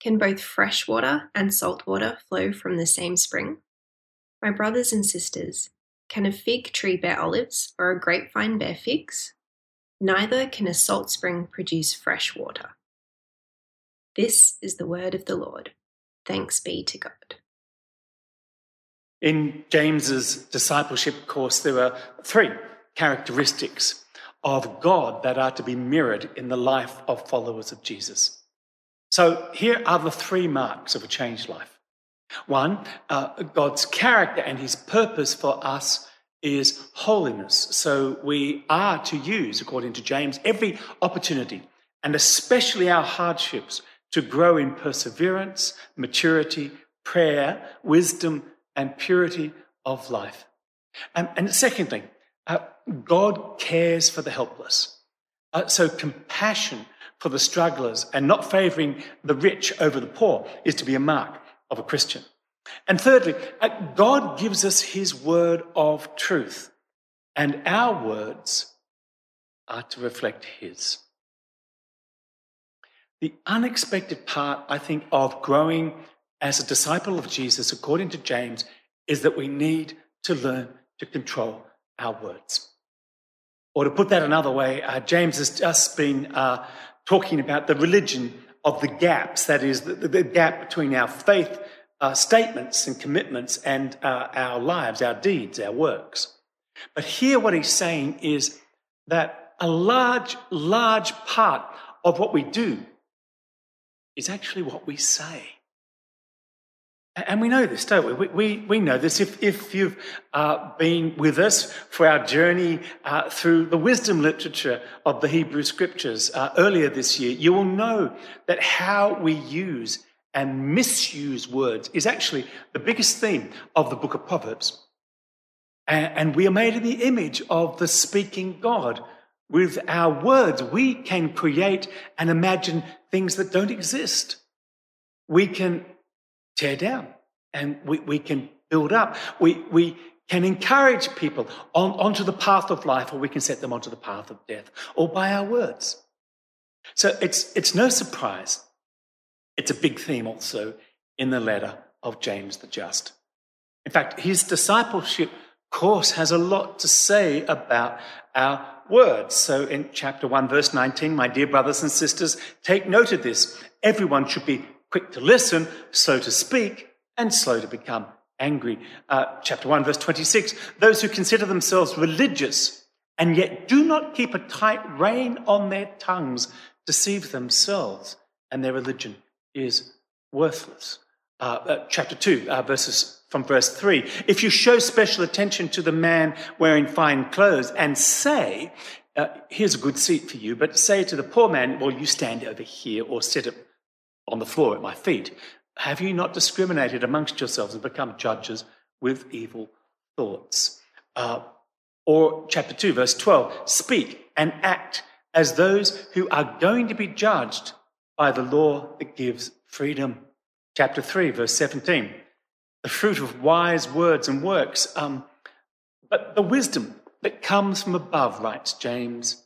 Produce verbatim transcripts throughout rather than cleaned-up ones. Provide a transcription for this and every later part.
Can both fresh water and salt water flow from the same spring? My brothers and sisters, can a fig tree bear olives or a grapevine bear figs? Neither can a salt spring produce fresh water. This is the word of the Lord. Thanks be to God. In James's discipleship course, there are three characteristics of God that are to be mirrored in the life of followers of Jesus. So here are the three marks of a changed life. One, uh, God's character and his purpose for us is holiness. So we are to use, according to James, every opportunity, and especially our hardships, to grow in perseverance, maturity, prayer, wisdom, and purity of life. And, and secondly, uh, God cares for the helpless. Uh, so compassion for the strugglers and not favouring the rich over the poor is to be a mark of a Christian. And thirdly, uh, God gives us his word of truth, and our words are to reflect his. The unexpected part, I think, of growing as a disciple of Jesus, according to James, is that we need to learn to control our words. Or to put that another way, uh, James has just been uh, talking about the religion of the gaps, that is, the, the gap between our faith uh, statements and commitments and uh, our lives, our deeds, our works. But here what he's saying is that a large, large part of what we do is actually what we say. And we know this, don't we? We, we, we know this. If, if you've uh, been with us for our journey uh, through the wisdom literature of the Hebrew Scriptures uh, earlier this year, you will know that how we use and misuse words is actually the biggest theme of the book of Proverbs. And, and we are made in the image of the speaking God. With our words, we can create and imagine things that don't exist. We can tear down, and we, we can build up. We, we can encourage people on, onto the path of life, or we can set them onto the path of death, or by our words. So it's, it's no surprise. It's a big theme also in the letter of James the Just. In fact, his discipleship course has a lot to say about our words. So in chapter one, verse nineteen, my dear brothers and sisters, take note of this. Everyone should be quick to listen, slow to speak, and slow to become angry. Uh, chapter one, verse twenty-six, those who consider themselves religious and yet do not keep a tight rein on their tongues deceive themselves, and their religion is worthless. Uh, uh, chapter two, uh, verses from verse three, if you show special attention to the man wearing fine clothes and say, uh, here's a good seat for you, but say to the poor man, well, you stand over here or sit up on the floor at my feet. Have you not discriminated amongst yourselves and become judges with evil thoughts? Uh, or chapter two, verse twelve, speak and act as those who are going to be judged by the law that gives freedom. Chapter three, verse seventeen, the fruit of wise words and works, um, but the wisdom that comes from above, writes James,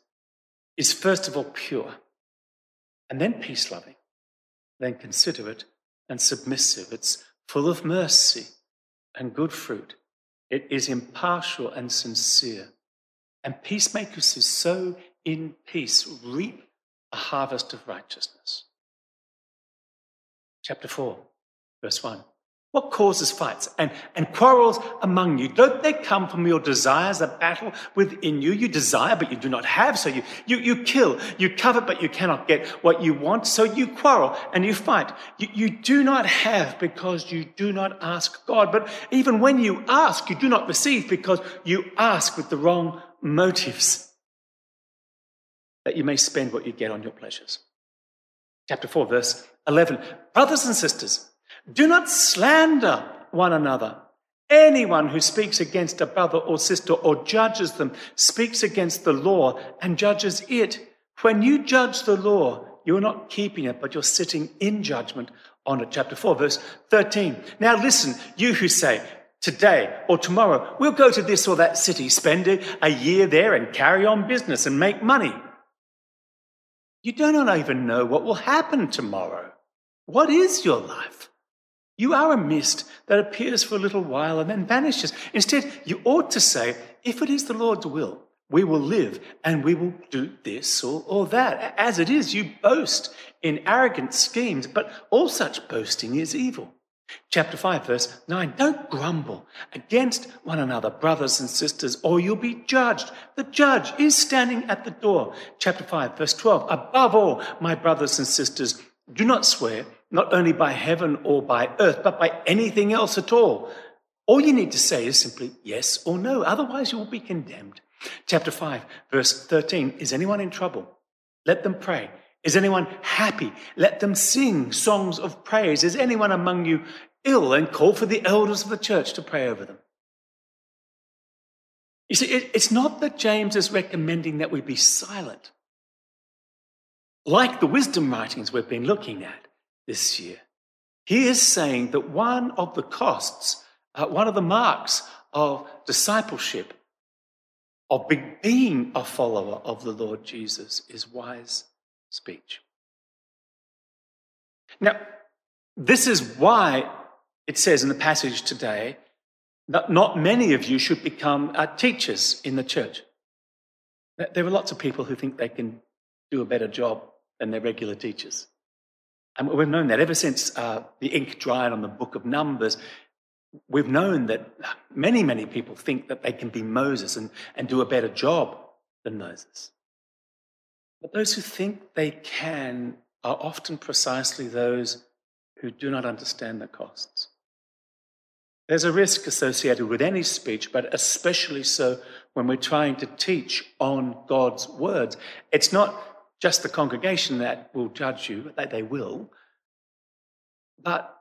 is first of all pure, and then peace-loving, then considerate and submissive. It's full of mercy and good fruit. It is impartial and sincere. And peacemakers who sow in peace reap a harvest of righteousness. Chapter four, verse one. What causes fights and, and quarrels among you? Don't they come from your desires, a battle within you? You desire, but you do not have, so you, you, you kill. You covet, but you cannot get what you want, so you quarrel and you fight. You, you do not have because you do not ask God. But even when you ask, you do not receive because you ask with the wrong motives, that you may spend what you get on your pleasures. Chapter four, verse eleven. Brothers and sisters, do not slander one another. Anyone who speaks against a brother or sister or judges them speaks against the law and judges it. When you judge the law, you're not keeping it, but you're sitting in judgment on it. Chapter four, verse thirteen. Now listen, you who say, today or tomorrow, we'll go to this or that city, spend a year there and carry on business and make money. You do not even know what will happen tomorrow. What is your life? You are a mist that appears for a little while and then vanishes. Instead, you ought to say, if it is the Lord's will, we will live and we will do this or, or that. As it is, you boast in arrogant schemes, but all such boasting is evil. Chapter five, verse nine, don't grumble against one another, brothers and sisters, or you'll be judged. The judge is standing at the door. Chapter five, verse twelve, above all, my brothers and sisters, do not swear, not only by heaven or by earth, but by anything else at all. All you need to say is simply yes or no. Otherwise, you will be condemned. Chapter five, verse thirteen, is anyone in trouble? Let them pray. Is anyone happy? Let them sing songs of praise. Is anyone among you ill? And call for the elders of the church to pray over them. You see, it's not that James is recommending that we be silent, like the wisdom writings we've been looking at this year. He is saying that one of the costs, uh, one of the marks of discipleship, of being a follower of the Lord Jesus, is wise speech. Now, this is why it says in the passage today that not many of you should become uh, teachers in the church. There are lots of people who think they can do a better job than their regular teachers. And we've known that ever since uh, the ink dried on the book of Numbers. We've known that many, many people think that they can be Moses and, and do a better job than Moses. But those who think they can are often precisely those who do not understand the costs. There's a risk associated with any speech, but especially so when we're trying to teach on God's words. It's not just the congregation that will judge you, that they will, but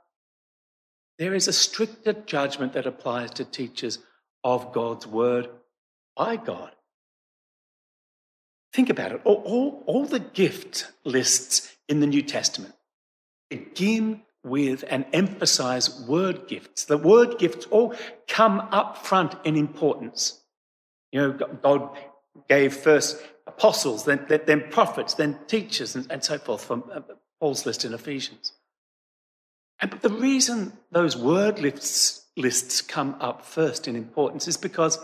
there is a stricter judgment that applies to teachers of God's word by God. Think about it. All, all, all the gift lists in the New Testament begin with and emphasize word gifts. The word gifts all come up front in importance. You know, God gave first apostles, then, then prophets, then teachers, and, and so forth, from Paul's list in Ephesians. And but the reason those word lists, lists come up first in importance is because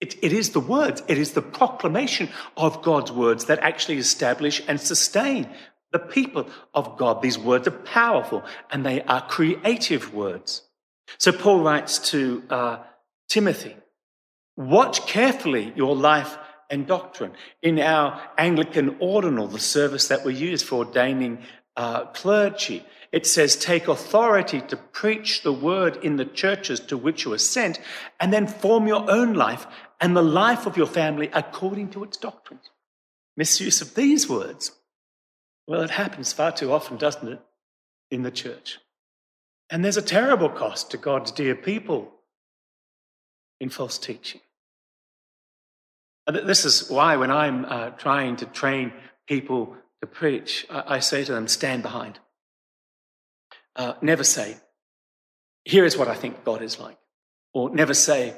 It, it is the words, it is the proclamation of God's words that actually establish and sustain the people of God. These words are powerful and they are creative words. So Paul writes to uh, Timothy, watch carefully your life and doctrine. In our Anglican ordinal, the service that we use for ordaining uh, clergy, it says, take authority to preach the word in the churches to which you are sent, and then form your own life and the life of your family according to its doctrines. Misuse of these words, well, it happens far too often, doesn't it, in the church? And there's a terrible cost to God's dear people in false teaching. And this is why when I'm uh, trying to train people to preach, I, I say to them, stand behind. Uh, never say, here is what I think God is like. Or never say,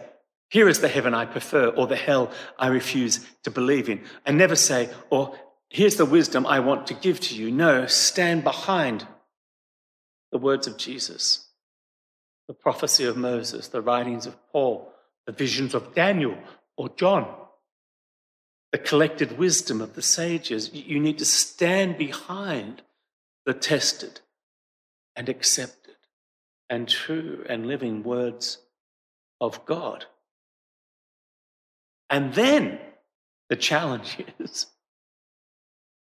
Here is the heaven I prefer, or the hell I refuse to believe in. And never say, or here's the wisdom I want to give to you. No, stand behind the words of Jesus, the prophecy of Moses, the writings of Paul, the visions of Daniel or John, the collected wisdom of the sages. You need to stand behind the tested and accepted and true and living words of God. And then the challenge is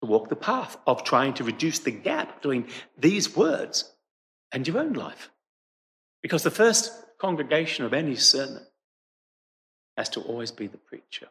to walk the path of trying to reduce the gap between these words and your own life. Because the first congregation of any sermon has to always be the preacher.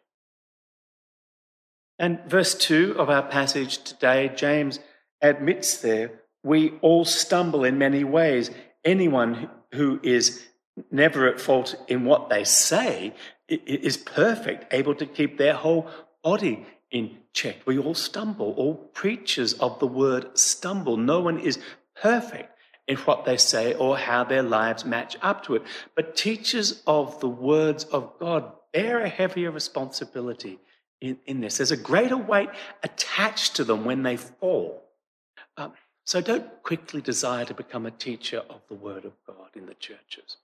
And verse two of our passage today, James admits there, we all stumble in many ways. Anyone who is never at fault in what they say is perfect, able to keep their whole body in check. We all stumble. All preachers of the word stumble. No one is perfect in what they say or how their lives match up to it. But teachers of the words of God bear a heavier responsibility in, in this. There's a greater weight attached to them when they fall. Um, so don't quickly desire to become a teacher of the word of God in the churches,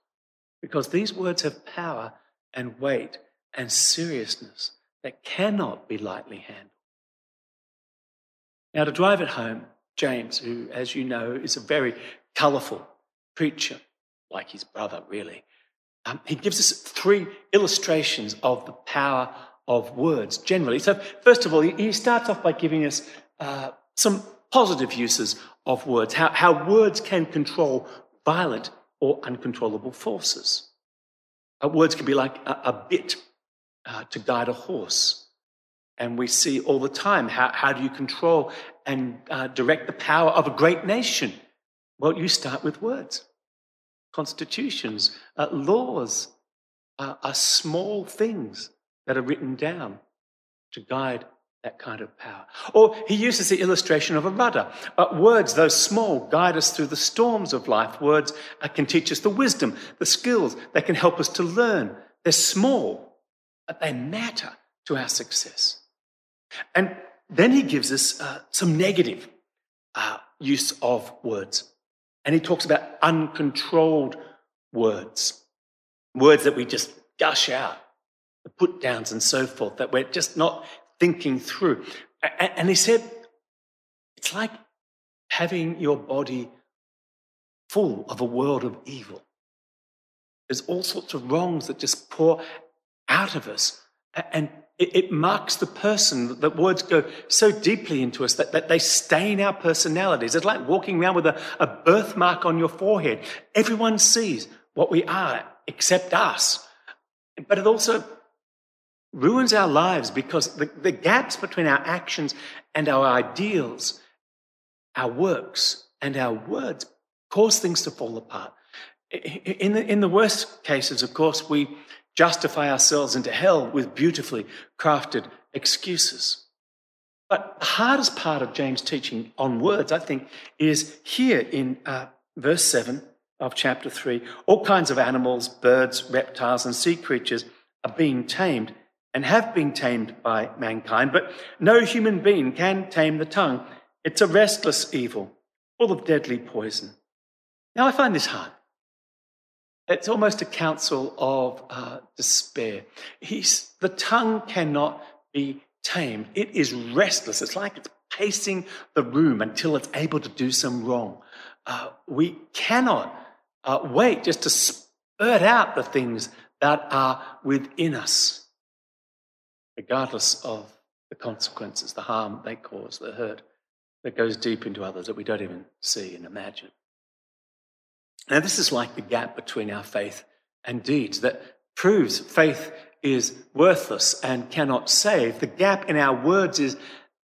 because these words have power and weight and seriousness that cannot be lightly handled. Now, to drive it home, James, who, as you know, is a very colourful preacher, like his brother, really, um, he gives us three illustrations of the power of words generally. So, first of all, he starts off by giving us uh, some positive uses of words, how, how words can control violent or uncontrollable forces. Uh, words can be like a, a bit uh, to guide a horse. And we see all the time, how, how do you control and uh, direct the power of a great nation? Well, you start with words. Constitutions, uh, laws uh, are small things that are written down to guide that kind of power. Or he uses the illustration of a rudder. Uh, words, though small, guide us through the storms of life. Words uh, can teach us the wisdom, the skills. They can help us to learn. They're small, but they matter to our success. And then he gives us uh, some negative uh, use of words. And he talks about uncontrolled words, words that we just gush out, the put-downs and so forth, that we're just not thinking through. And he said, it's like having your body full of a world of evil. There's all sorts of wrongs that just pour out of us. And it marks the person, that words go so deeply into us that they stain our personalities. It's like walking around with a birthmark on your forehead. Everyone sees what we are except us. But it also ruins our lives, because the, the gaps between our actions and our ideals, our works and our words, cause things to fall apart. In the, in the worst cases, of course, we justify ourselves into hell with beautifully crafted excuses. But the hardest part of James' teaching on words, I think, is here in uh, verse seven of chapter three. All kinds of animals, birds, reptiles and sea creatures are being tamed and have been tamed by mankind, but no human being can tame the tongue. It's a restless evil, full of deadly poison. Now, I find this hard. It's almost a counsel of uh, despair. He's, the tongue cannot be tamed. It is restless. It's like it's pacing the room until it's able to do some wrong. Uh, we cannot uh, wait just to spurt out the things that are within us, regardless of the consequences, the harm they cause, the hurt that goes deep into others that we don't even see and imagine. Now, this is like the gap between our faith and deeds that proves faith is worthless and cannot save. The gap in our words is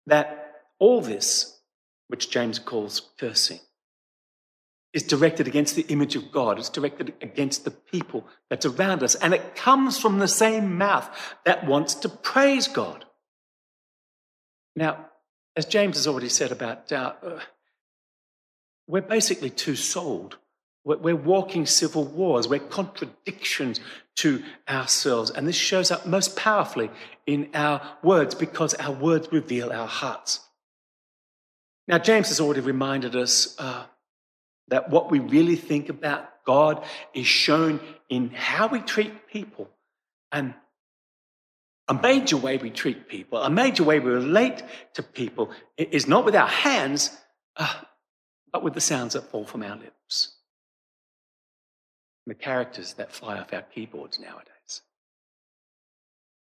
that all this, which James calls cursing, is directed against the image of God. It's directed against the people that's around us. And it comes from the same mouth that wants to praise God. Now, as James has already said about doubt, uh, we're basically two-souled We're walking civil wars. We're contradictions to ourselves. And this shows up most powerfully in our words, because our words reveal our hearts. Now, James has already reminded us uh, that what we really think about God is shown in how we treat people. And a major way we treat people, a major way we relate to people, is not with our hands, uh, but with the sounds that fall from our lips. The characters that fly off our keyboards nowadays.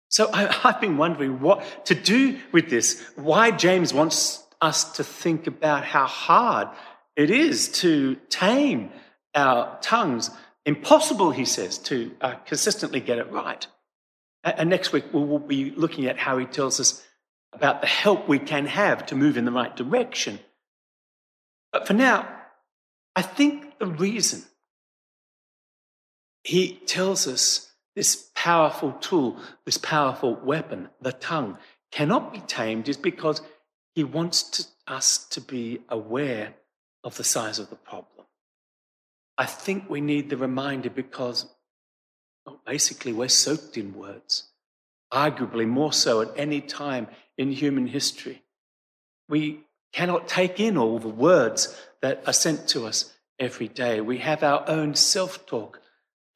So I, I've been wondering what to do with this, why James wants us to think about how hard it is to tame our tongues. Impossible, he says, to uh, consistently get it right. And, and next week we'll, we'll be looking at how he tells us about the help we can have to move in the right direction. But for now, I think the reason he tells us this powerful tool, this powerful weapon, the tongue, cannot be tamed is because he wants to, us to be aware of the size of the problem. I think we need the reminder because, well, basically we're soaked in words, arguably more so at any time in human history. We cannot take in all the words that are sent to us every day. We have our own self-talk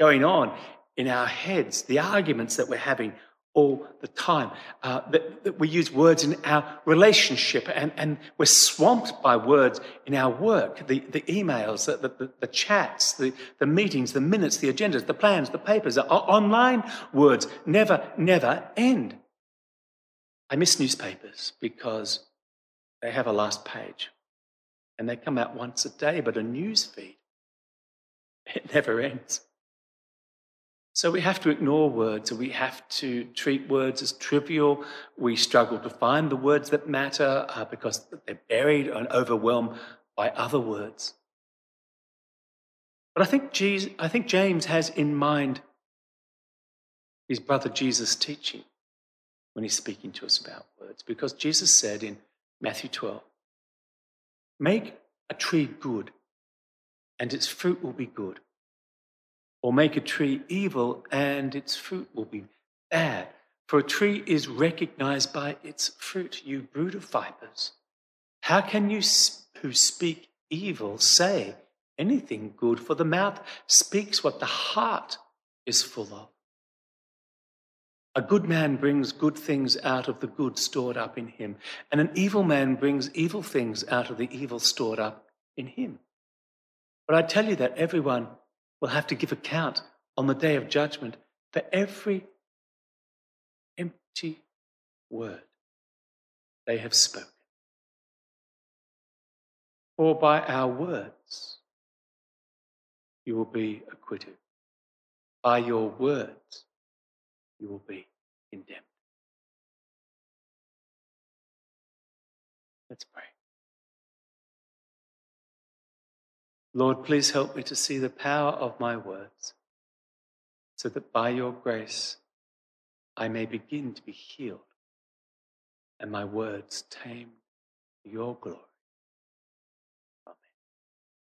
going on in our heads, the arguments that we're having all the time, uh, that, that we use words in our relationship, and, and we're swamped by words in our work, the, the emails, the, the, the chats, the, the meetings, the minutes, the agendas, the plans, the papers, the online words never, never end. I miss newspapers because they have a last page and they come out once a day, but a news feed, it never ends. So we have to ignore words, and we have to treat words as trivial. We struggle to find the words that matter uh, because they're buried and overwhelmed by other words. But I think, Jesus, I think James has in mind his brother Jesus' teaching when he's speaking to us about words, because Jesus said in Matthew twelve, "Make a tree good, and its fruit will be good. Or make a tree evil, and its fruit will be bad. For a tree is recognized by its fruit, you brood of vipers. How can you who speak evil say anything good? For the mouth speaks what the heart is full of. A good man brings good things out of the good stored up in him, and an evil man brings evil things out of the evil stored up in him. But I tell you that everyone will have to give account on the day of judgment for every empty word they have spoken. For by our words you will be acquitted. By your words you will be condemned." Let's pray. Lord, please help me to see the power of my words so that by your grace I may begin to be healed and my words tamed to your glory.